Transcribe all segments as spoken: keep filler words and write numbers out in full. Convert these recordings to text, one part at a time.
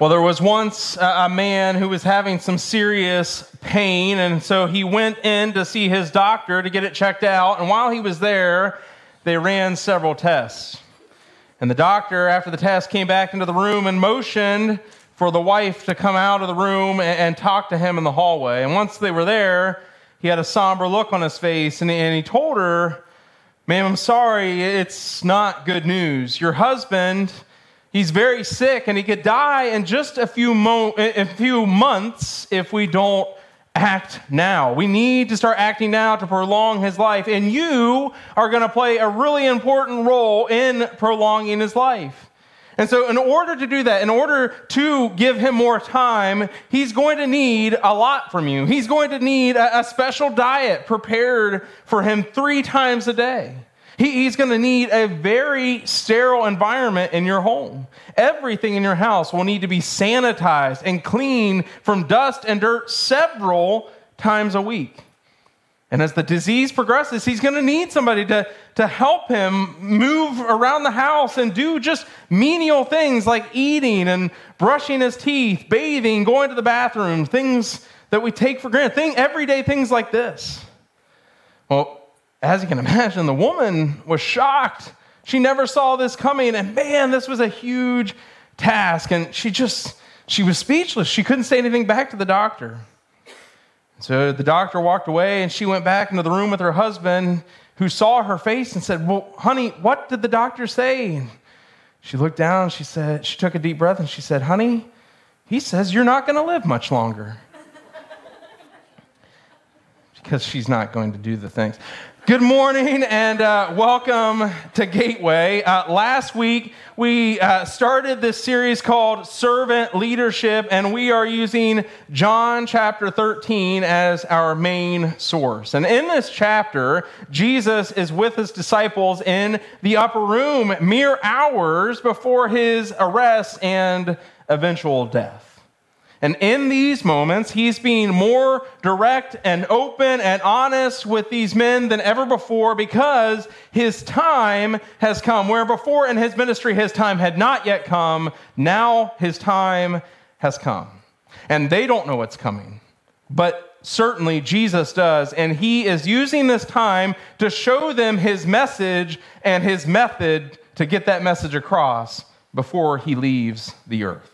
Well, there was once a man who was having some serious pain, and so he went in to see his doctor to get it checked out, and while he was there, they ran several tests. And the doctor, after the test, came back into the room and motioned for the wife to come out of the room and talk to him in the hallway. And once they were there, he had a somber look on his face, and he told her, "Ma'am, I'm sorry, it's not good news. Your husband, he's very sick, and he could die in just a few mo- a few months if we don't act now. We need to start acting now to prolong his life, and you are going to play a really important role in prolonging his life." And so in order to do that, in order to give him more time, he's going to need a lot from you. He's going to need a, a special diet prepared for him three times a day. He's going to need a very sterile environment in your home. Everything in your house will need to be sanitized and cleaned from dust and dirt several times a week. And as the disease progresses, he's going to need somebody to, to help him move around the house and do just menial things like eating and brushing his teeth, bathing, going to the bathroom, things that we take for granted, thing, everyday things like this. Well, as you can imagine, the woman was shocked. She never saw this coming, and man, this was a huge task. And she just, she was speechless. She couldn't say anything back to the doctor. So the doctor walked away, and she went back into the room with her husband, who saw her face and said, "Well, honey, what did the doctor say?" And she looked down, she said, she took a deep breath, and she said, "Honey, he says you're not going to live much longer." Because she's not going to do the things. Good morning and uh, welcome to Gateway. Uh, last week, we uh, started this series called Servant Leadership, and we are using John chapter thirteen as our main source. And in this chapter, Jesus is with his disciples in the upper room mere hours before his arrest and eventual death. And in these moments, he's being more direct and open and honest with these men than ever before because his time has come. Where before in his ministry, his time had not yet come, now his time has come. And they don't know what's coming, but certainly Jesus does. And he is using this time to show them his message and his method to get that message across before he leaves the earth.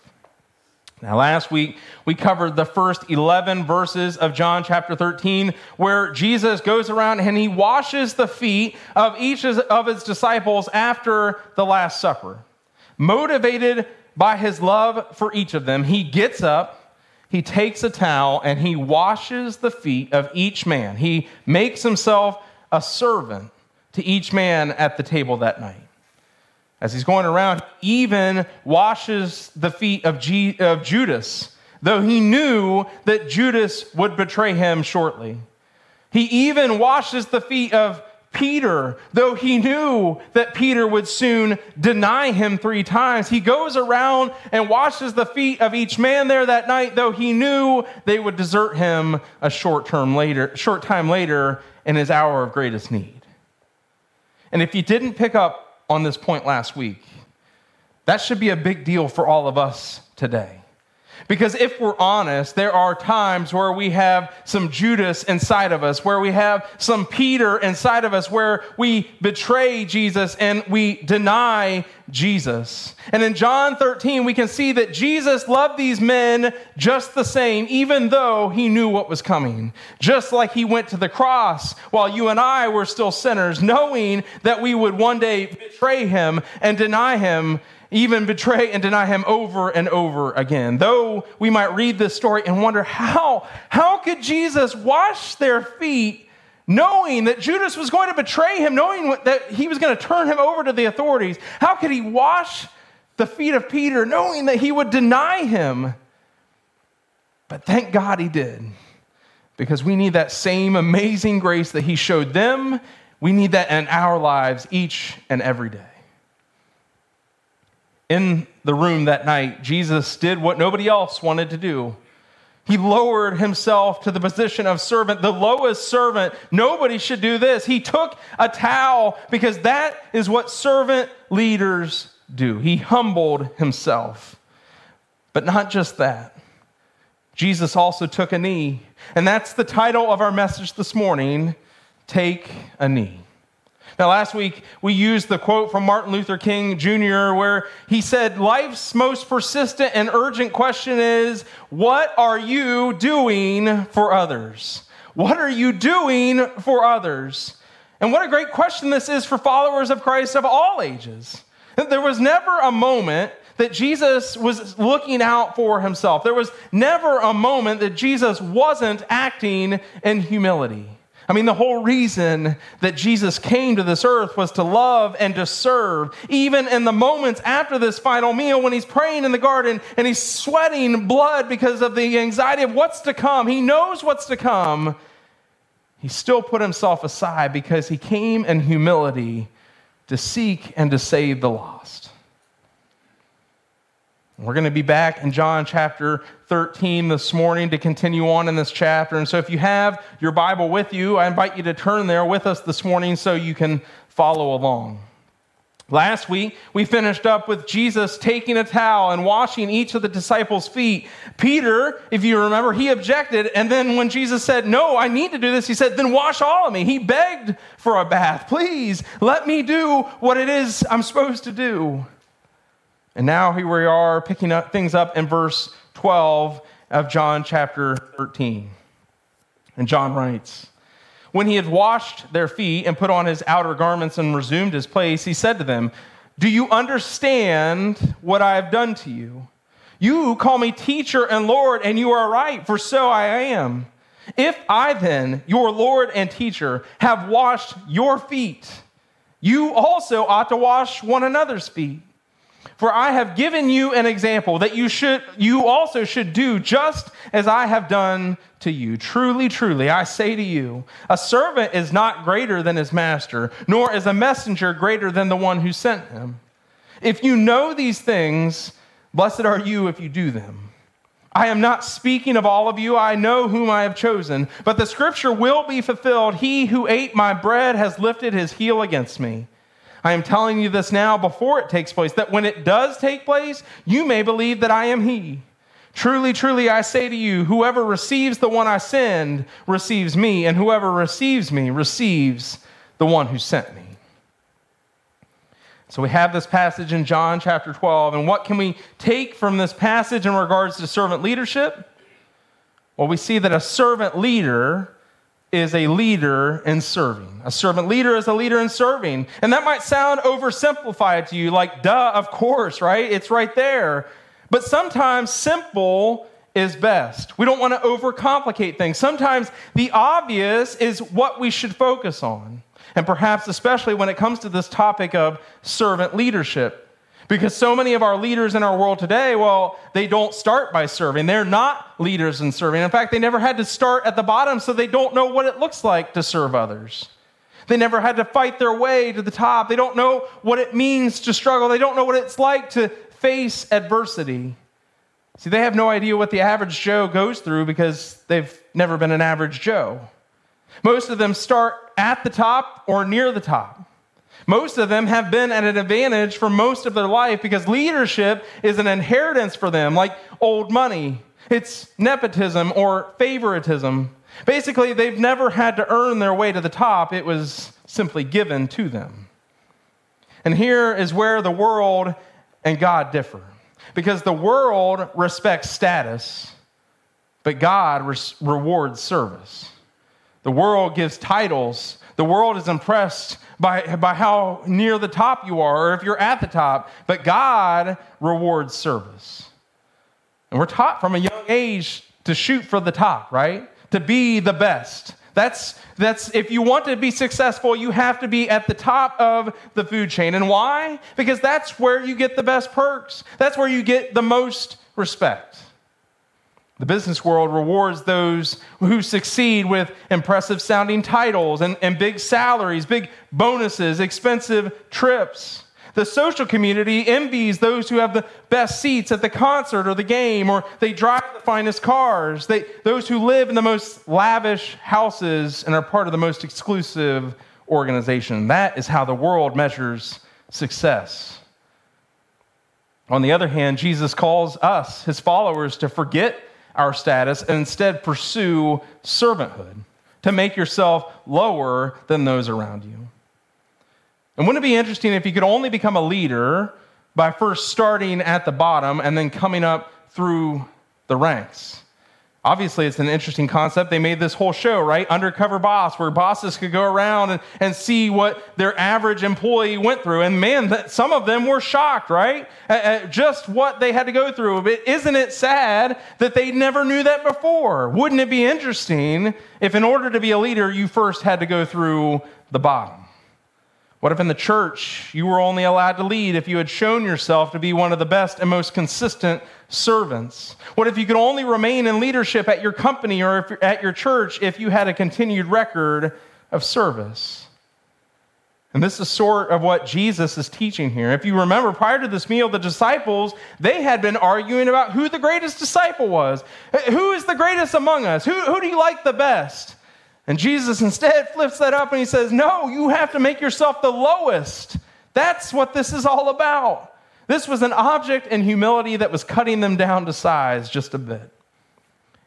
Now, last week, we covered the first eleven verses of John chapter thirteen, where Jesus goes around and he washes the feet of each of his disciples after the Last Supper. Motivated by his love for each of them, he gets up, he takes a towel, and he washes the feet of each man. He makes himself a servant to each man at the table that night. As he's going around, he even washes the feet of, G- of Judas, though he knew that Judas would betray him shortly. He even washes the feet of Peter, though he knew that Peter would soon deny him three times. He goes around and washes the feet of each man there that night, though he knew they would desert him a short term later, short time later in his hour of greatest need. And if you didn't pick up on this point last week, that should be a big deal for all of us today. Because if we're honest, there are times where we have some Judas inside of us, where we have some Peter inside of us, where we betray Jesus and we deny Jesus. And in John thirteen, we can see that Jesus loved these men just the same, even though he knew what was coming. Just like he went to the cross while you and I were still sinners, knowing that we would one day betray him and deny him, even betray and deny him over and over again. Though we might read this story and wonder, how, how could Jesus wash their feet knowing that Judas was going to betray him, knowing that he was going to turn him over to the authorities? How could he wash the feet of Peter knowing that he would deny him? But thank God he did, because we need that same amazing grace that he showed them. We need that in our lives each and every day. In the room that night, Jesus did what nobody else wanted to do. He lowered himself to the position of servant, the lowest servant. Nobody should do this. He took a towel because that is what servant leaders do. He humbled himself. But not just that. Jesus also took a knee. And that's the title of our message this morning, Take a Knee. Now, last week, we used the quote from Martin Luther King Junior where he said, life's most persistent and urgent question is, what are you doing for others? What are you doing for others? And what a great question this is for followers of Christ of all ages. There was never a moment that Jesus was looking out for himself. There was never a moment that Jesus wasn't acting in humility. I mean, the whole reason that Jesus came to this earth was to love and to serve. Even in the moments after this final meal, when he's praying in the garden and he's sweating blood because of the anxiety of what's to come, he knows what's to come. He still put himself aside because he came in humility to seek and to save the lost. We're going to be back in John chapter thirteen this morning to continue on in this chapter. And so if you have your Bible with you, I invite you to turn there with us this morning so you can follow along. Last week, we finished up with Jesus taking a towel and washing each of the disciples' feet. Peter, if you remember, he objected. And then when Jesus said, no, I need to do this, he said, then wash all of me. He begged for a bath. Please let me do what it is I'm supposed to do. And now here we are picking up things up in verse twelve of John chapter thirteen. And John writes, when he had washed their feet and put on his outer garments and resumed his place, he said to them, do you understand what I have done to you? You call me teacher and Lord, and you are right, for so I am. If I then, your Lord and teacher, have washed your feet, you also ought to wash one another's feet. For I have given you an example that you should, you also should do just as I have done to you. Truly, truly, I say to you, a servant is not greater than his master, nor is a messenger greater than the one who sent him. If you know these things, blessed are you if you do them. I am not speaking of all of you. I know whom I have chosen, but the scripture will be fulfilled. He who ate my bread has lifted his heel against me. I am telling you this now before it takes place, that when it does take place, you may believe that I am he. Truly, truly, I say to you, whoever receives the one I send receives me, and whoever receives me receives the one who sent me. So we have this passage in John chapter twelve, and what can we take from this passage in regards to servant leadership? Well, we see that a servant leader is a leader in serving. A servant leader is a leader in serving. And that might sound oversimplified to you, like, duh, of course, right? It's right there. But sometimes simple is best. We don't want to overcomplicate things. Sometimes the obvious is what we should focus on. And perhaps especially when it comes to this topic of servant leadership. Because so many of our leaders in our world today, well, they don't start by serving. They're not leaders in serving. In fact, they never had to start at the bottom, so they don't know what it looks like to serve others. They never had to fight their way to the top. They don't know what it means to struggle. They don't know what it's like to face adversity. See, they have no idea what the average Joe goes through because they've never been an average Joe. Most of them start at the top or near the top. Most of them have been at an advantage for most of their life because leadership is an inheritance for them, like old money. It's nepotism or favoritism. Basically, they've never had to earn their way to the top. It was simply given to them. And here is where the world and God differ, because the world respects status, but God re- rewards service. The world gives titles. The world is impressed by, by how near the top you are, or if you're at the top, but God rewards service. And we're taught from a young age to shoot for the top, right? To be the best. That's, that's if you want to be successful, you have to be at the top of the food chain. And why? Because that's where you get the best perks. That's where you get the most respect. The business world rewards those who succeed with impressive-sounding titles and, and big salaries, big bonuses, expensive trips. The social community envies those who have the best seats at the concert or the game, or they drive the finest cars. They, those who live in the most lavish houses and are part of the most exclusive organization. That is how the world measures success. On the other hand, Jesus calls us, his followers, to forget our status and instead pursue servanthood, to make yourself lower than those around you. And wouldn't it be interesting if you could only become a leader by first starting at the bottom and then coming up through the ranks? Obviously, it's an interesting concept. They made this whole show, right? Undercover Boss, where bosses could go around and, and see what their average employee went through. And man, that, some of them were shocked, right? At, at just what they had to go through. But isn't it sad that they never knew that before? Wouldn't it be interesting if in order to be a leader, you first had to go through the bottom? What if in the church you were only allowed to lead if you had shown yourself to be one of the best and most consistent servants? What if you could only remain in leadership at your company or if at your church if you had a continued record of service? And this is sort of what Jesus is teaching here. If you remember, prior to this meal, the disciples, they had been arguing about who the greatest disciple was. Who is the greatest among us? Who, who do you like the best? And Jesus instead flips that up and he says, no, you have to make yourself the lowest. That's what this is all about. This was an object in humility that was cutting them down to size just a bit.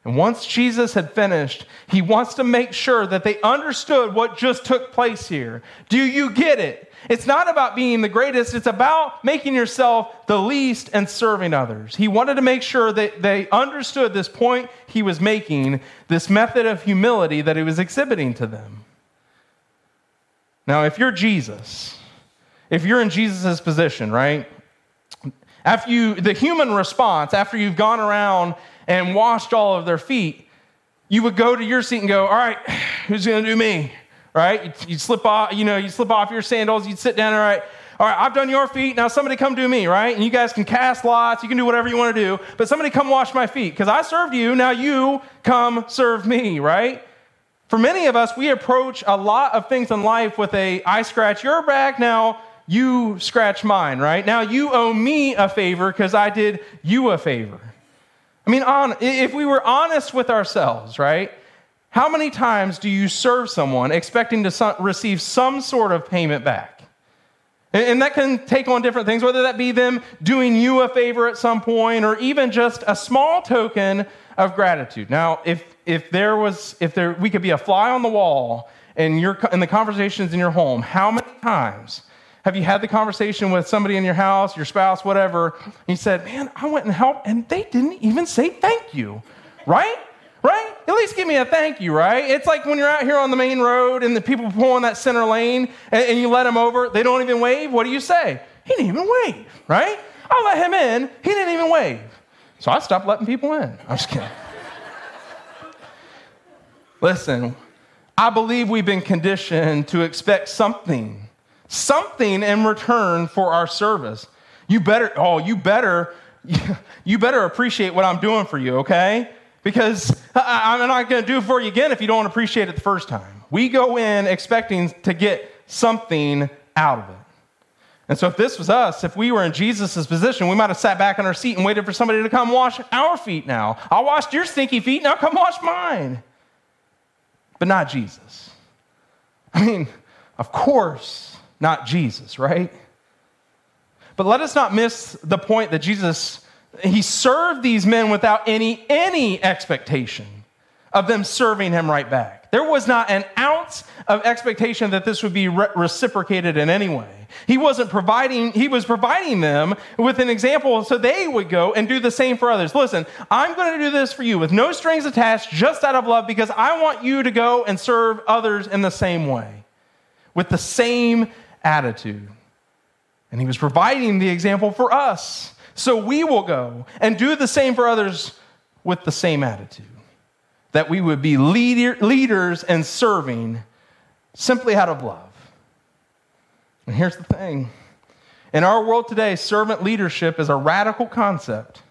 And once Jesus had finished, he wants to make sure that they understood what just took place here. Do you get it? It's not about being the greatest. It's about making yourself the least and serving others. He wanted to make sure that they understood this point he was making, this method of humility that he was exhibiting to them. Now, if you're Jesus, if you're in Jesus' position, right? After you, the human response, after you've gone around and washed all of their feet, you would go to your seat and go, all right, who's going to do me? Right? You'd slip off, you know, you slip off your sandals, you'd sit down, all right, all right, I've done your feet, now somebody come do me, right? And you guys can cast lots, you can do whatever you want to do, but somebody come wash my feet, because I served you, now you come serve me, right? For many of us, we approach a lot of things in life with a, I scratch your back, now you scratch mine, right? Now you owe me a favor because I did you a favor. I mean, on, if we were honest with ourselves, right? How many times do you serve someone expecting to so- receive some sort of payment back? And, and that can take on different things, whether that be them doing you a favor at some point or even just a small token of gratitude. Now, if if there was, if there we could be a fly on the wall in your in the conversations in your home, how many times have you had the conversation with somebody in your house, your spouse, whatever, and you said, man, I went and helped, and they didn't even say thank you, right? Right? At least give me a thank you, right? It's like when you're out here on the main road and the people pull in that center lane, and, and you let them over, they don't even wave. What do you say? He didn't even wave, right? I let him in. He didn't even wave. So I stopped letting people in. I'm just kidding. Listen, I believe we've been conditioned to expect something Something in return for our service. You better, oh, you better, you better appreciate what I'm doing for you, okay? Because I'm not going to do it for you again if you don't appreciate it the first time. We go in expecting to get something out of it. And so if this was us, if we were in Jesus' position, we might have sat back in our seat and waited for somebody to come wash our feet now. I washed your stinky feet, now come wash mine. But not Jesus. I mean, of course, not Jesus, right? But let us not miss the point that Jesus, he served these men without any, any expectation of them serving him right back. There was not an ounce of expectation that this would be re- reciprocated in any way. He wasn't providing, he was providing them with an example so they would go and do the same for others. Listen, I'm going to do this for you with no strings attached, just out of love, because I want you to go and serve others in the same way, with the same attitude. And he was providing the example for us, so we will go and do the same for others with the same attitude, that we would be leader, leaders and serving simply out of love. And here's the thing. In our world today, servant leadership is a radical concept.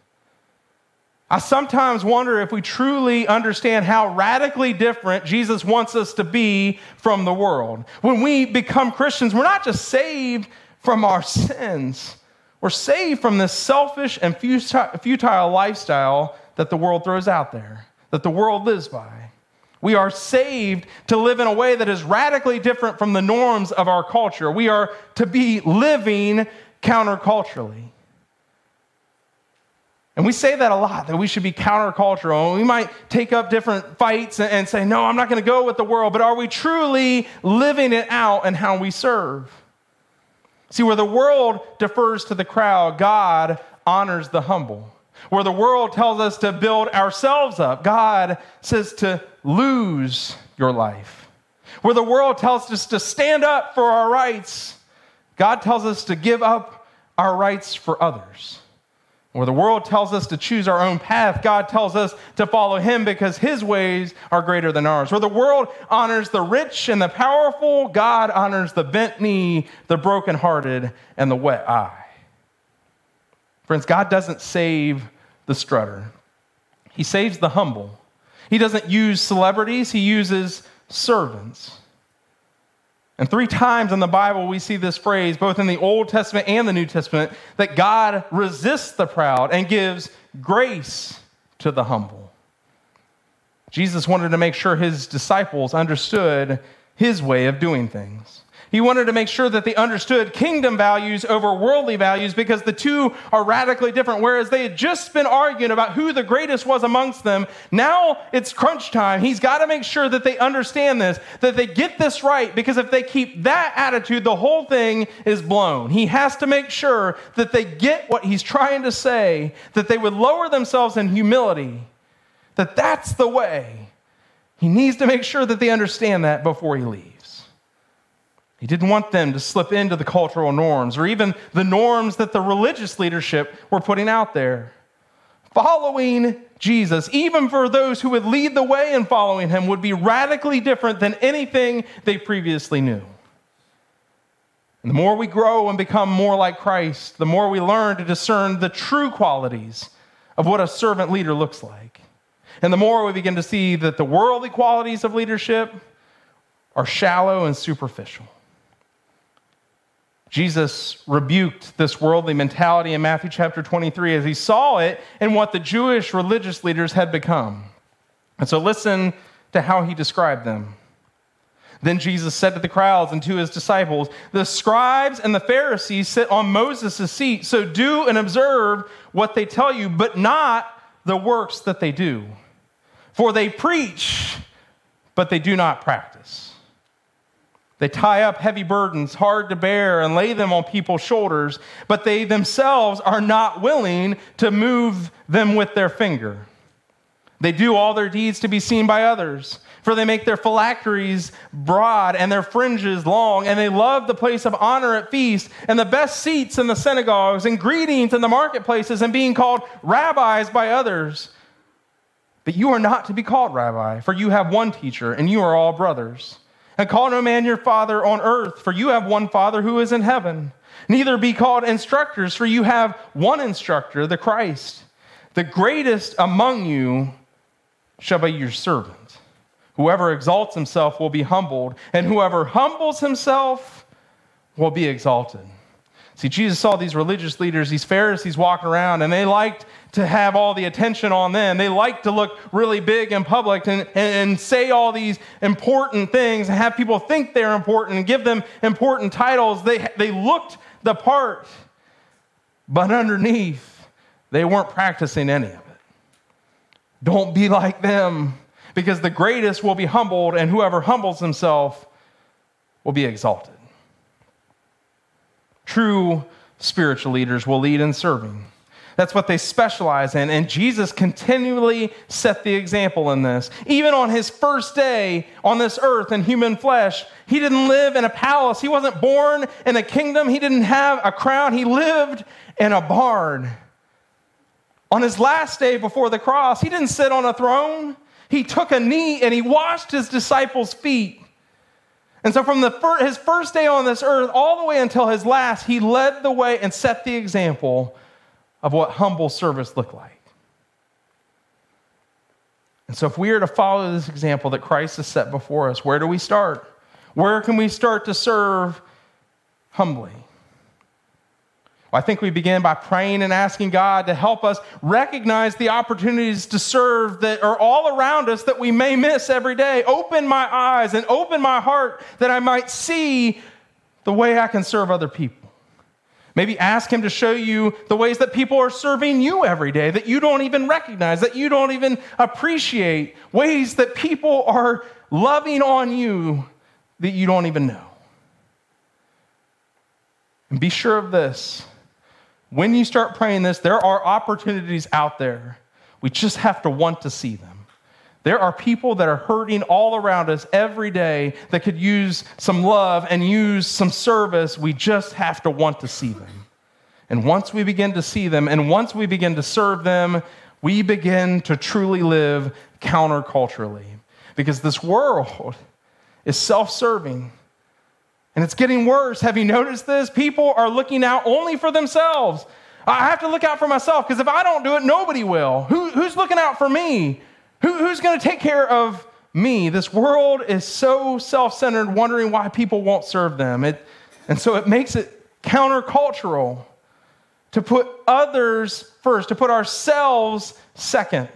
I sometimes wonder if we truly understand how radically different Jesus wants us to be from the world. When we become Christians, we're not just saved from our sins. We're saved from this selfish and futile lifestyle that the world throws out there, that the world lives by. We are saved to live in a way that is radically different from the norms of our culture. We are to be living counterculturally. And we say that a lot, that we should be countercultural. And we might take up different fights and say, no, I'm not going to go with the world. But are we truly living it out in how we serve? See, where the world defers to the crowd, God honors the humble. Where the world tells us to build ourselves up, God says to lose your life. Where the world tells us to stand up for our rights, God tells us to give up our rights for others. Where the world tells us to choose our own path, God tells us to follow him because his ways are greater than ours. Where the world honors the rich and the powerful, God honors the bent knee, the brokenhearted, and the wet eye. Friends, God doesn't save the strutter. He saves the humble. He doesn't use celebrities. He uses servants. And three times in the Bible, we see this phrase, both in the Old Testament and the New Testament, that God resists the proud and gives grace to the humble. Jesus wanted to make sure his disciples understood his way of doing things. He wanted to make sure that they understood kingdom values over worldly values because the two are radically different. Whereas they had just been arguing about who the greatest was amongst them, now it's crunch time. He's got to make sure that they understand this, that they get this right, because if they keep that attitude, the whole thing is blown. He has to make sure that they get what he's trying to say, that they would lower themselves in humility, that that's the way. He needs to make sure that they understand that before he leaves. He didn't want them to slip into the cultural norms or even the norms that the religious leadership were putting out there. Following Jesus, even for those who would lead the way in following him, would be radically different than anything they previously knew. And the more we grow and become more like Christ, the more we learn to discern the true qualities of what a servant leader looks like. And the more we begin to see that the worldly qualities of leadership are shallow and superficial. Jesus rebuked this worldly mentality in Matthew chapter twenty-three as he saw it in what the Jewish religious leaders had become. And so listen to how he described them. Then Jesus said to the crowds and to his disciples, "The scribes and the Pharisees sit on Moses' seat, so do and observe what they tell you, but not the works that they do. For they preach, but they do not practice. They tie up heavy burdens, hard to bear, and lay them on people's shoulders, but they themselves are not willing to move them with their finger. They do all their deeds to be seen by others, for they make their phylacteries broad and their fringes long, and they love the place of honor at feasts, and the best seats in the synagogues, and greetings in the marketplaces, and being called rabbis by others. But you are not to be called rabbi, for you have one teacher, and you are all brothers. And call no man your father on earth, for you have one Father who is in heaven. Neither be called instructors, for you have one instructor, the Christ. The greatest among you shall be your servant. Whoever exalts himself will be humbled, and whoever humbles himself will be exalted." See, Jesus saw these religious leaders, these Pharisees walking around, and they liked to have all the attention on them. They liked to look really big in public and, and, and say all these important things and have people think they're important and give them important titles. They, they looked the part, but underneath, they weren't practicing any of it. Don't be like them, because the greatest will be humbled, and whoever humbles himself will be exalted. True spiritual leaders will lead in serving. That's what they specialize in. And Jesus continually set the example in this. Even on his first day on this earth in human flesh, he didn't live in a palace. He wasn't born in a kingdom. He didn't have a crown. He lived in a barn. On his last day before the cross, he didn't sit on a throne. He took a knee and he washed his disciples' feet. And so from the fir- his first day on this earth all the way until his last, he led the way and set the example of what humble service looked like. And so if we are to follow this example that Christ has set before us, where do we start? Where can we start to serve humbly? Well, I think we begin by praying and asking God to help us recognize the opportunities to serve that are all around us that we may miss every day. Open my eyes and open my heart that I might see the way I can serve other people. Maybe ask him to show you the ways that people are serving you every day that you don't even recognize, that you don't even appreciate, ways that people are loving on you that you don't even know. And be sure of this. When you start praying this, there are opportunities out there. We just have to want to see them. There are people that are hurting all around us every day that could use some love and use some service. We just have to want to see them. And once we begin to see them, and once we begin to serve them, we begin to truly live counterculturally. Because this world is self-serving. And it's getting worse. Have you noticed this? People are looking out only for themselves. I have to look out for myself, because if I don't do it, nobody will. Who, who's looking out for me? Who, who's going to take care of me? This world is so self-centered, wondering why people won't serve them. It, and so it makes it countercultural to put others first, to put ourselves second.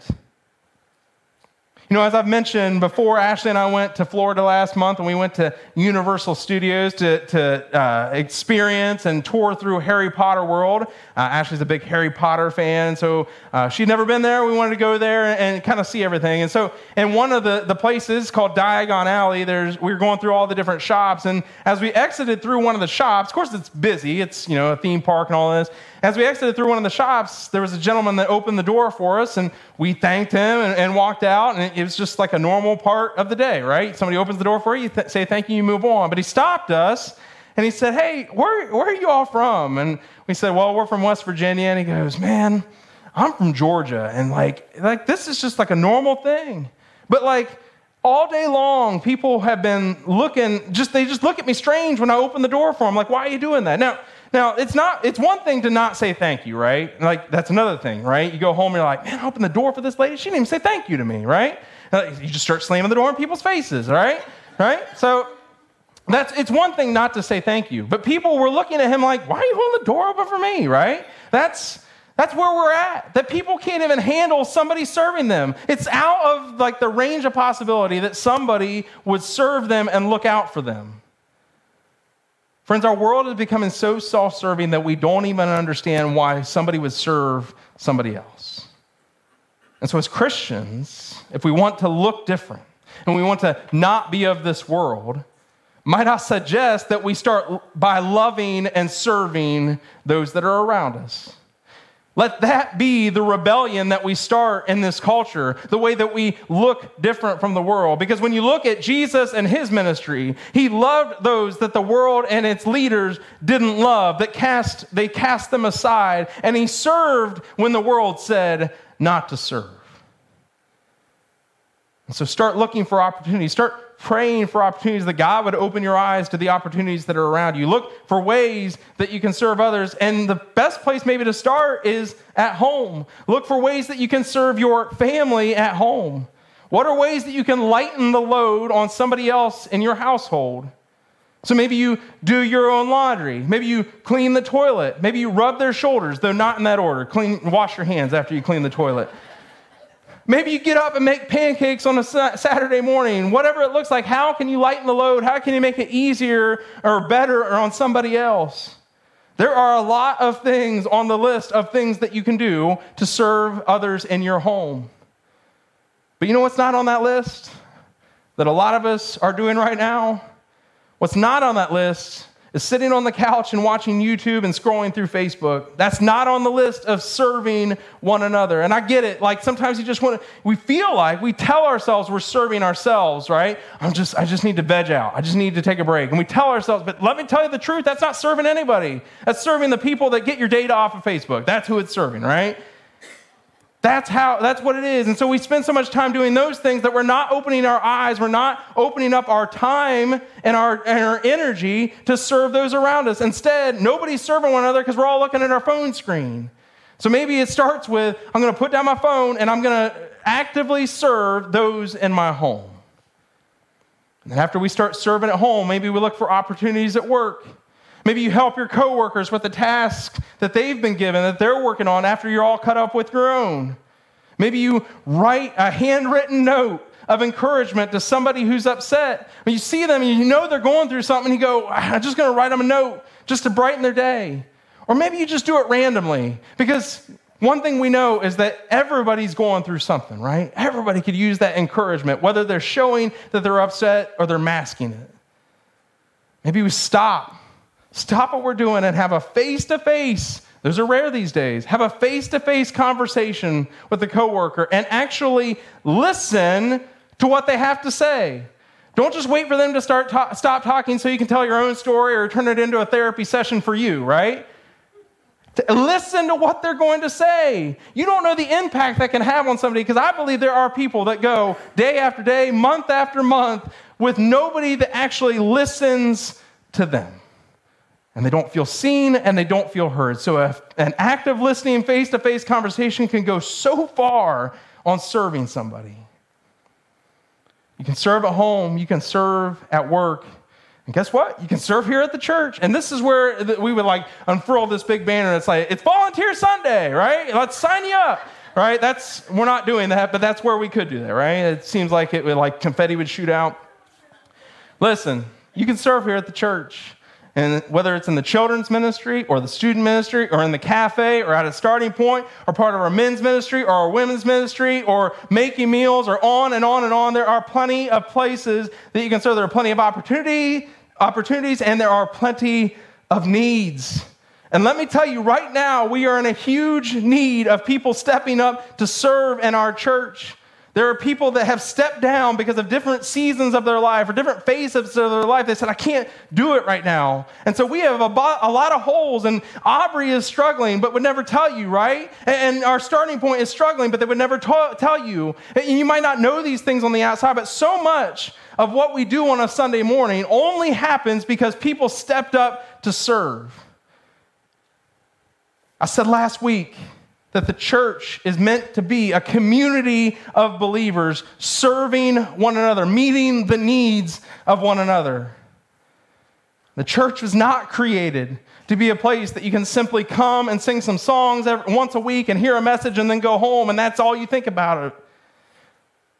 You know, as I've mentioned before, Ashley and I went to Florida last month, and we went to Universal Studios to, to uh, experience and tour through Harry Potter World. Uh, Ashley's a big Harry Potter fan, so uh, she'd never been there. We wanted to go there and, and kind of see everything. And so in one of the, the places called Diagon Alley, there's we were going through all the different shops, and as we exited through one of the shops, of course it's busy, it's, you know, a theme park and all this. As we exited through one of the shops, there was a gentleman that opened the door for us, and we thanked him and, and walked out, and it, it was just like a normal part of the day, right? Somebody opens the door for you, you th- say thank you, you move on. But he stopped us, and he said, hey, where, where are you all from? And we said, well, we're from West Virginia. And he goes, man, I'm from Georgia, and like, like this is just like a normal thing. But like all day long, people have been looking, just they just look at me strange when I open the door for them. Like, why are you doing that? Now, Now, it's not. It's one thing to not say thank you, right? Like, that's another thing, right? You go home and you're like, man, I opened the door for this lady. She didn't even say thank you to me, right? You just start slamming the door in people's faces, right? Right? So that's it's one thing not to say thank you. But people were looking at him like, why are you holding the door open for me, right? That's that's where we're at, that people can't even handle somebody serving them. It's out of, like, the range of possibility that somebody would serve them and look out for them. Friends, our world is becoming so self-serving that we don't even understand why somebody would serve somebody else. And so as Christians, if we want to look different and we want to not be of this world, might I suggest that we start by loving and serving those that are around us. Let that be the rebellion that we start in this culture, the way that we look different from the world. Because when you look at Jesus and his ministry, he loved those that the world and its leaders didn't love, that cast they cast them aside, and he served when the world said not to serve. And so start looking for opportunities. Start praying for opportunities that God would open your eyes to the opportunities that are around you. Look for ways that you can serve others. And the best place maybe to start is at home. Look for ways that you can serve your family at home. What are ways that you can lighten the load on somebody else in your household? So maybe you do your own laundry. Maybe you clean the toilet. Maybe you rub their shoulders, though not in that order. Clean, wash your hands after you clean the toilet. Maybe you get up and make pancakes on a Saturday morning. Whatever it looks like, how can you lighten the load? How can you make it easier or better or on somebody else? There are a lot of things on the list of things that you can do to serve others in your home. But you know what's not on that list that a lot of us are doing right now? What's not on that list is sitting on the couch and watching YouTube and scrolling through Facebook. That's not on the list of serving one another. And I get it. Like, sometimes you just want to, we feel like we tell ourselves we're serving ourselves, right? I'm just, I just need to veg out. I just need to take a break. And we tell ourselves, but let me tell you the truth, that's not serving anybody. That's serving the people that get your data off of Facebook. That's who it's serving, right? That's how, that's what it is. And so we spend so much time doing those things that we're not opening our eyes, we're not opening up our time and our, and our energy to serve those around us. Instead, nobody's serving one another because we're all looking at our phone screen. So maybe it starts with, I'm going to put down my phone and I'm going to actively serve those in my home. And after we start serving at home, maybe we look for opportunities at work. Maybe you help your coworkers with the task that they've been given, that they're working on after you're all cut up with your own. Maybe you write a handwritten note of encouragement to somebody who's upset. When you see them and you know they're going through something, you go, I'm just going to write them a note just to brighten their day. Or maybe you just do it randomly, because one thing we know is that everybody's going through something, right? Everybody could use that encouragement, whether they're showing that they're upset or they're masking it. Maybe we stop. Stop what we're doing and have a face-to-face. Those are rare these days. Have a face-to-face conversation with a coworker and actually listen to what they have to say. Don't just wait for them to start to- stop talking so you can tell your own story or turn it into a therapy session for you, right? To listen to what they're going to say. You don't know the impact that can have on somebody, because I believe there are people that go day after day, month after month, with nobody that actually listens to them. And they don't feel seen and they don't feel heard. So if an active listening face-to-face conversation can go so far on serving somebody. You can serve at home, you can serve at work, and guess what? You can serve here at the church. And this is where we would like unfurl this big banner. It's like, it's Volunteer Sunday, right? Let's sign you up, right? That's, we're not doing that, but that's where we could do that, right? It seems like it would, like confetti would shoot out. Listen, you can serve here at the church. And whether it's in the children's ministry or the student ministry or in the cafe or at a starting point or part of our men's ministry or our women's ministry or making meals or on and on and on, there are plenty of places that you can serve. There are plenty of opportunity, opportunities and there are plenty of needs. And let me tell you right now, we are in a huge need of people stepping up to serve in our church. There are people that have stepped down because of different seasons of their life or different phases of their life. They said, I can't do it right now. And so we have a, bo- a lot of holes, and Aubrey is struggling but would never tell you, right? And our starting point is struggling, but they would never ta- tell you. And you might not know these things on the outside, but so much of what we do on a Sunday morning only happens because people stepped up to serve. I said last week, that the church is meant to be a community of believers serving one another, meeting the needs of one another. The church was not created to be a place that you can simply come and sing some songs every, once a week and hear a message and then go home and that's all you think about it.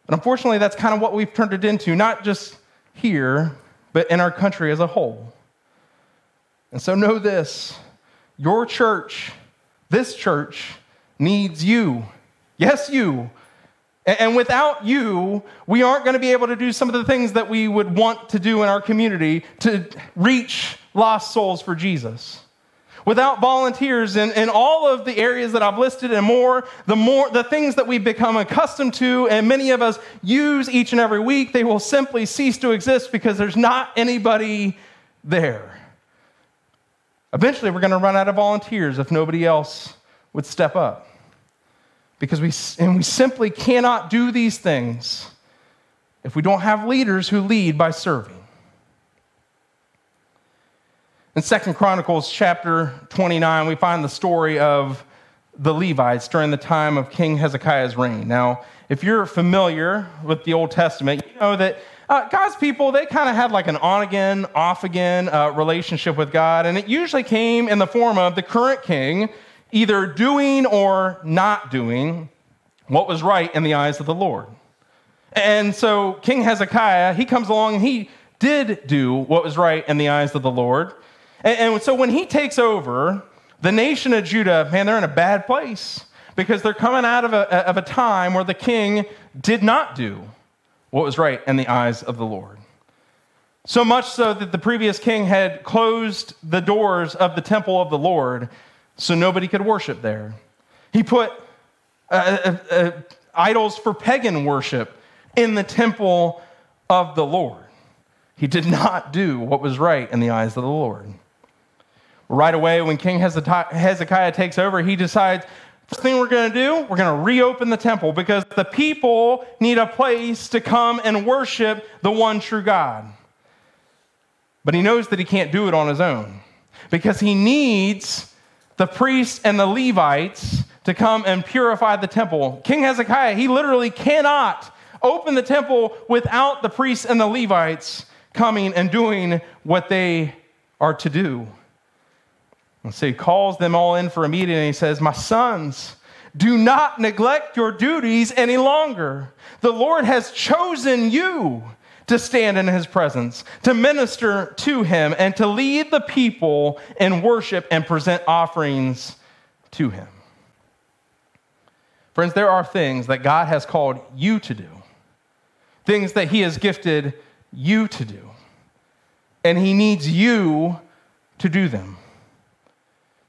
But unfortunately, that's kind of what we've turned it into, not just here, but in our country as a whole. And so know this, your church, this church, needs you. Yes, you. And without you, we aren't going to be able to do some of the things that we would want to do in our community to reach lost souls for Jesus. Without volunteers in, in all of the areas that I've listed and more, the more the things that we've become accustomed to and many of us use each and every week, they will simply cease to exist because there's not anybody there. Eventually, we're going to run out of volunteers if nobody else would step up. Because we and we simply cannot do these things if we don't have leaders who lead by serving. In Second Chronicles chapter twenty-nine, we find the story of the Levites during the time of King Hezekiah's reign. Now, if you're familiar with the Old Testament, you know that uh, God's people, they kind of had like an on-again, off-again uh, relationship with God, and it usually came in the form of the current king either doing or not doing what was right in the eyes of the Lord. And so King Hezekiah, he comes along and he did do what was right in the eyes of the Lord. And, and so when he takes over, the nation of Judah, man, they're in a bad place because they're coming out of a, of a time where the king did not do what was right in the eyes of the Lord. So much so that the previous king had closed the doors of the temple of the Lord so nobody could worship there. He put uh, uh, uh, idols for pagan worship in the temple of the Lord. He did not do what was right in the eyes of the Lord. Right away, when King Hezekiah takes over, he decides, first thing we're going to do, we're going to reopen the temple because the people need a place to come and worship the one true God. But he knows that he can't do it on his own because he needs the priests and the Levites to come and purify the temple. King Hezekiah, he literally cannot open the temple without the priests and the Levites coming and doing what they are to do. And so he calls them all in for a meeting and he says, my sons, do not neglect your duties any longer. The Lord has chosen you to stand in his presence, to minister to him, and to lead the people in worship and present offerings to him. Friends, there are things that God has called you to do, things that he has gifted you to do, and he needs you to do them.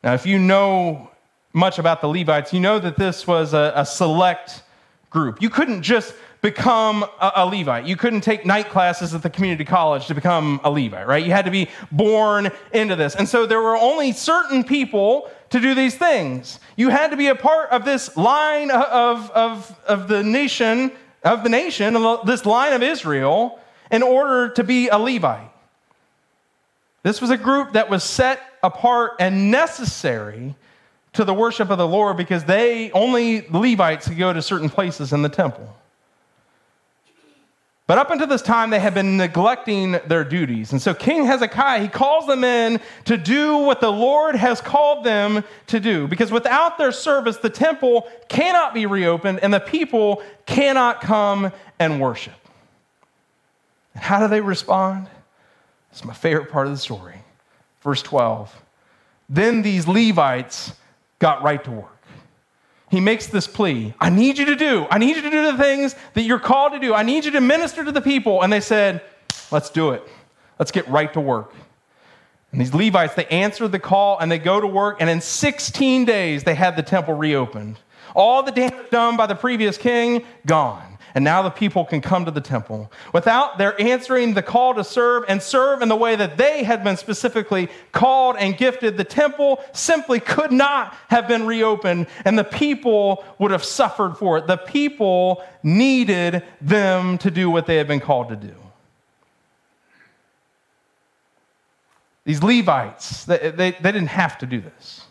Now, if you know much about the Levites, you know that this was a, a select group. You couldn't just become a, a Levite. You couldn't take night classes at the community college to become a Levite, right? You had to be born into this. And so there were only certain people to do these things. You had to be a part of this line of, of, of the nation, of the nation, this line of Israel, in order to be a Levite. This was a group that was set apart and necessary to the worship of the Lord, because they, only Levites, could go to certain places in the temple. But up until this time, they had been neglecting their duties. And so King Hezekiah, he calls them in to do what the Lord has called them to do, because without their service, the temple cannot be reopened and the people cannot come and worship. And how do they respond? It's my favorite part of the story. Verse twelve, then these Levites got right to work. He makes this plea. I need you to do. I need you to do the things that you're called to do. I need you to minister to the people. And they said, let's do it. Let's get right to work. And these Levites, they answered the call and they go to work. And in sixteen days, they had the temple reopened. All the damage done by the previous king, gone. And now the people can come to the temple without their answering the call to serve and serve in the way that they had been specifically called and gifted. The temple simply could not have been reopened, and the people would have suffered for it. The people needed them to do what they had been called to do. These Levites, they, they, they didn't have to do this.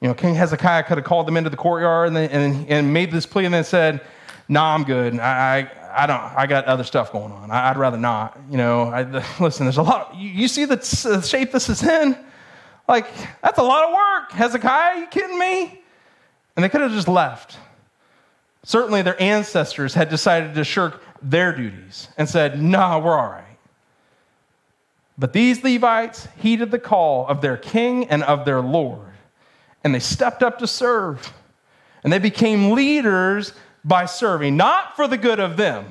You know, King Hezekiah could have called them into the courtyard and, they, and, and made this plea and then said, no, nah, I'm good. I, I, I don't. I got other stuff going on. I, I'd rather not. You know, I, listen. There's a lot. Of, you, you see the, the shape this is in. Like, that's a lot of work, Hezekiah. Are you kidding me? And they could have just left. Certainly, their ancestors had decided to shirk their duties and said, "No, nah, we're all right." But these Levites heeded the call of their king and of their Lord, and they stepped up to serve, and they became leaders by serving, not for the good of them,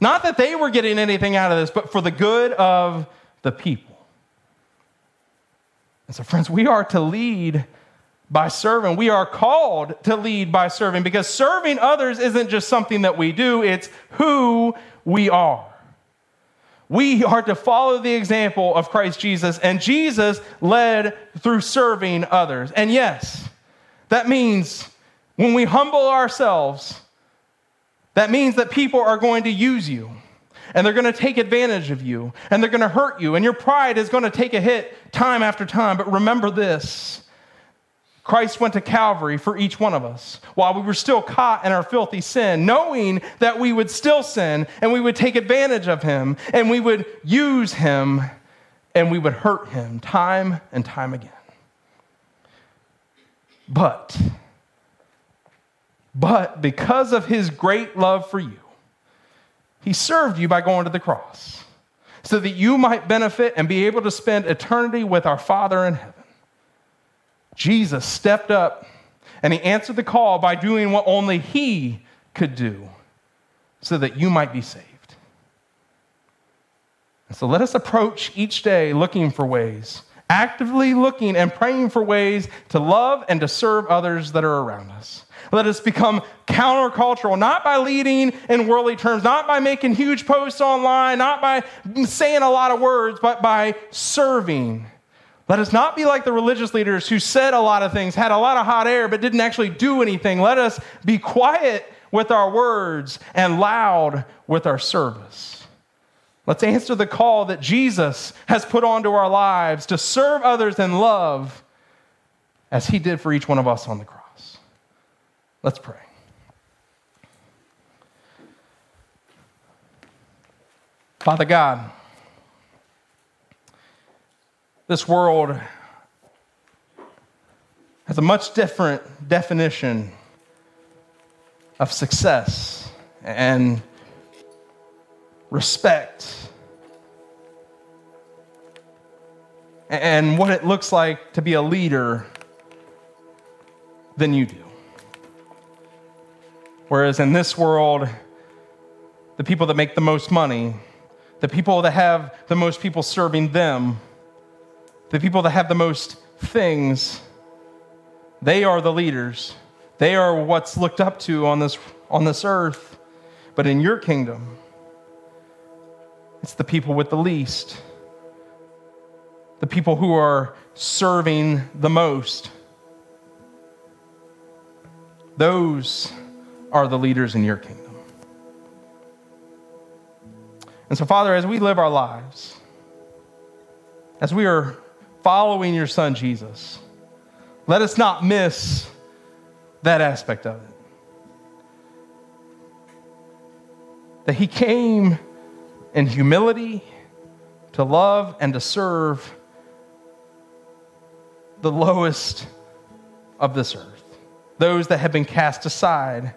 not that they were getting anything out of this, but for the good of the people. And so, friends, we are to lead by serving. We are called to lead by serving, because serving others isn't just something that we do, it's who we are. We are to follow the example of Christ Jesus, and Jesus led through serving others. And yes, that means when we humble ourselves, that means that people are going to use you, and they're going to take advantage of you, and they're going to hurt you, and your pride is going to take a hit time after time. But remember this, Christ went to Calvary for each one of us while we were still caught in our filthy sin, knowing that we would still sin, and we would take advantage of him, and we would use him, and we would hurt him time and time again. But... But because of his great love for you, he served you by going to the cross so that you might benefit and be able to spend eternity with our Father in heaven. Jesus stepped up and he answered the call by doing what only he could do so that you might be saved. And so let us approach each day looking for ways, actively looking and praying for ways to love and to serve others that are around us. Let us become countercultural, not by leading in worldly terms, not by making huge posts online, not by saying a lot of words, but by serving. Let us not be like the religious leaders who said a lot of things, had a lot of hot air, but didn't actually do anything. Let us be quiet with our words and loud with our service. Let's answer the call that Jesus has put onto our lives to serve others in love as he did for each one of us on the cross. Let's pray. Father God, this world has a much different definition of success and respect, and what it looks like to be a leader than you do. Whereas in this world, the people that make the most money, the people that have the most people serving them, the people that have the most things, they are the leaders. They are what's looked up to on this on this earth. But in your kingdom, it's the people with the least, the people who are serving the most. Those are the leaders in your kingdom. And so, Father, as we live our lives, as we are following your Son, Jesus, let us not miss that aspect of it. That he came in humility to love and to serve the lowest of this earth, those that have been cast aside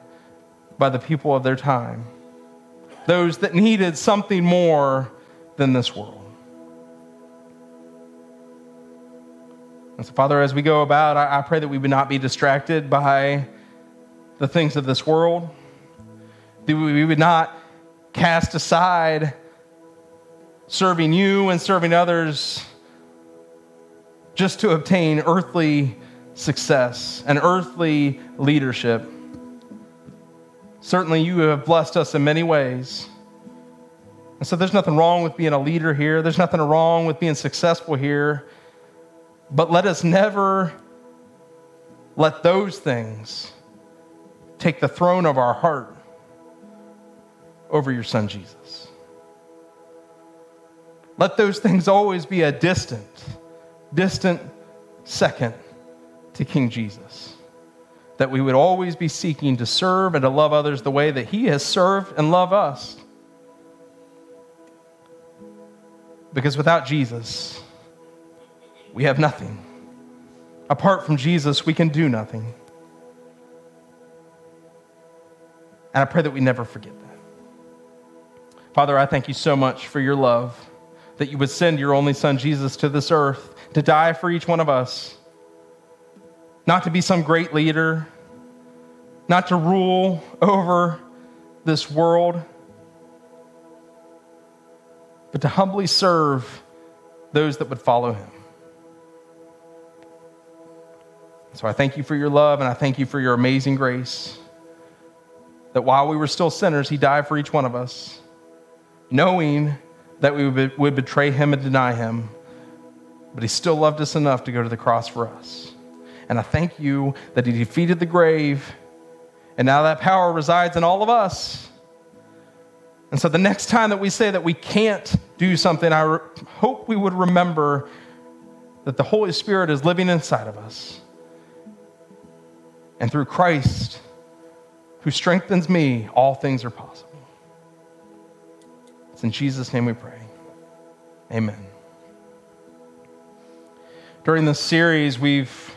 by the people of their time, those that needed something more than this world. And so, Father, as we go about, I, I pray that we would not be distracted by the things of this world, that we would not cast aside serving you and serving others just to obtain earthly success and earthly leadership. Certainly you have blessed us in many ways. And so there's nothing wrong with being a leader here. There's nothing wrong with being successful here. But let us never let those things take the throne of our heart over your Son, Jesus. Let those things always be a distant, distant second to King Jesus. That we would always be seeking to serve and to love others the way that he has served and loved us. Because without Jesus, we have nothing. Apart from Jesus, we can do nothing. And I pray that we never forget that. Father, I thank you so much for your love, that you would send your only Son, Jesus, to this earth to die for each one of us. Not to be some great leader, not to rule over this world, but to humbly serve those that would follow him. So I thank you for your love, and I thank you for your amazing grace, that while we were still sinners, he died for each one of us, knowing that we would betray him and deny him, but he still loved us enough to go to the cross for us. And I thank you that he defeated the grave, and now that power resides in all of us. And so the next time that we say that we can't do something, I re- hope we would remember that the Holy Spirit is living inside of us. And through Christ, who strengthens me, all things are possible. It's in Jesus' name we pray. Amen. During this series, we've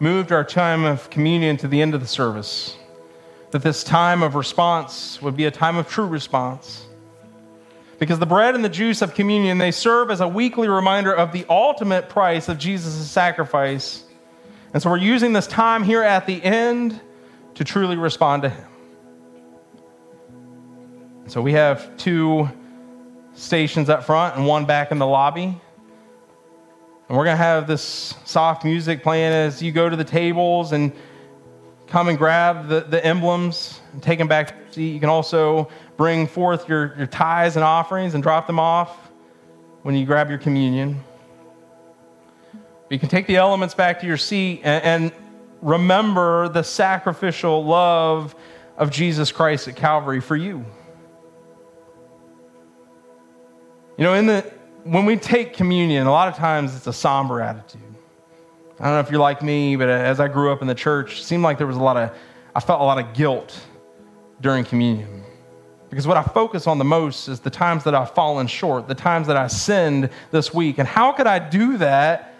moved our time of communion to the end of the service, that this time of response would be a time of true response. Because the bread and the juice of communion, they serve as a weekly reminder of the ultimate price of Jesus' sacrifice. And so we're using this time here at the end to truly respond to him. So we have two stations up front and one back in the lobby. And we're going to have this soft music playing as you go to the tables and come and grab the, the emblems and take them back to your seat. You can also bring forth your, your tithes and offerings and drop them off when you grab your communion. You can take the elements back to your seat and, and remember the sacrificial love of Jesus Christ at Calvary for you. You know, in the When we take communion, a lot of times it's a somber attitude. I don't know if you're like me, but as I grew up in the church, it seemed like there was a lot of, I felt a lot of guilt during communion. Because what I focus on the most is the times that I've fallen short, the times that I sinned this week. And how could I do that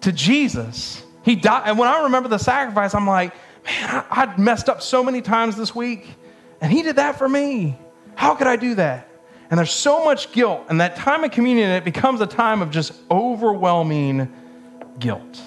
to Jesus? He died. And when I remember the sacrifice, I'm like, man, I, I messed up so many times this week, and he did that for me. How could I do that? And there's so much guilt. And that time of communion, it becomes a time of just overwhelming guilt.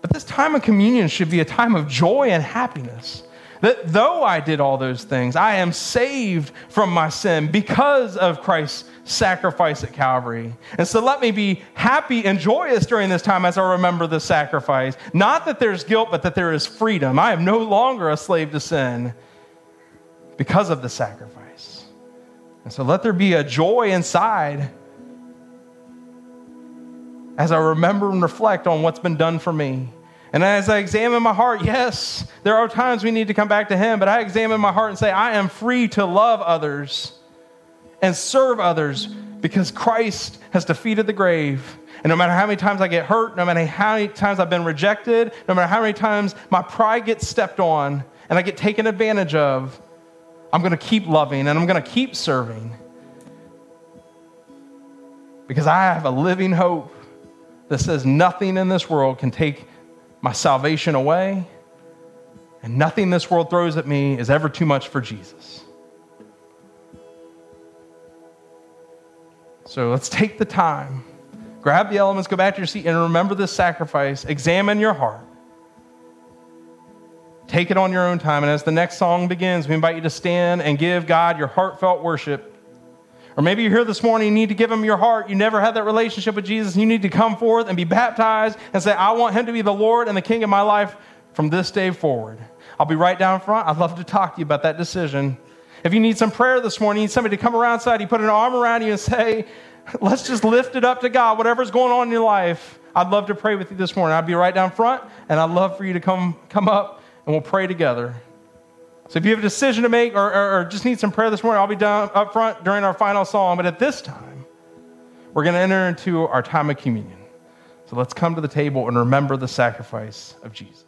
But this time of communion should be a time of joy and happiness. That though I did all those things, I am saved from my sin because of Christ's sacrifice at Calvary. And so let me be happy and joyous during this time as I remember the sacrifice. Not that there's guilt, but that there is freedom. I am no longer a slave to sin because of the sacrifice. And so let there be a joy inside as I remember and reflect on what's been done for me. And as I examine my heart, yes, there are times we need to come back to him, but I examine my heart and say, I am free to love others and serve others because Christ has defeated the grave. And no matter how many times I get hurt, no matter how many times I've been rejected, no matter how many times my pride gets stepped on and I get taken advantage of, I'm going to keep loving and I'm going to keep serving because I have a living hope that says nothing in this world can take my salvation away, and nothing this world throws at me is ever too much for Jesus. So let's take the time, grab the elements, go back to your seat, and remember this sacrifice. Examine your heart. Take it on your own time. And as the next song begins, we invite you to stand and give God your heartfelt worship. Or maybe you're here this morning, you need to give him your heart. You never had that relationship with Jesus. You need to come forth and be baptized and say, I want him to be the Lord and the King of my life from this day forward. I'll be right down front. I'd love to talk to you about that decision. If you need some prayer this morning, you need somebody to come around side, you put an arm around you and say, let's just lift it up to God. Whatever's going on in your life, I'd love to pray with you this morning. I'd be right down front, and I'd love for you to come, come up, and we'll pray together. So if you have a decision to make or, or, or just need some prayer this morning, I'll be down up front during our final song. But at this time, we're going to enter into our time of communion. So let's come to the table and remember the sacrifice of Jesus.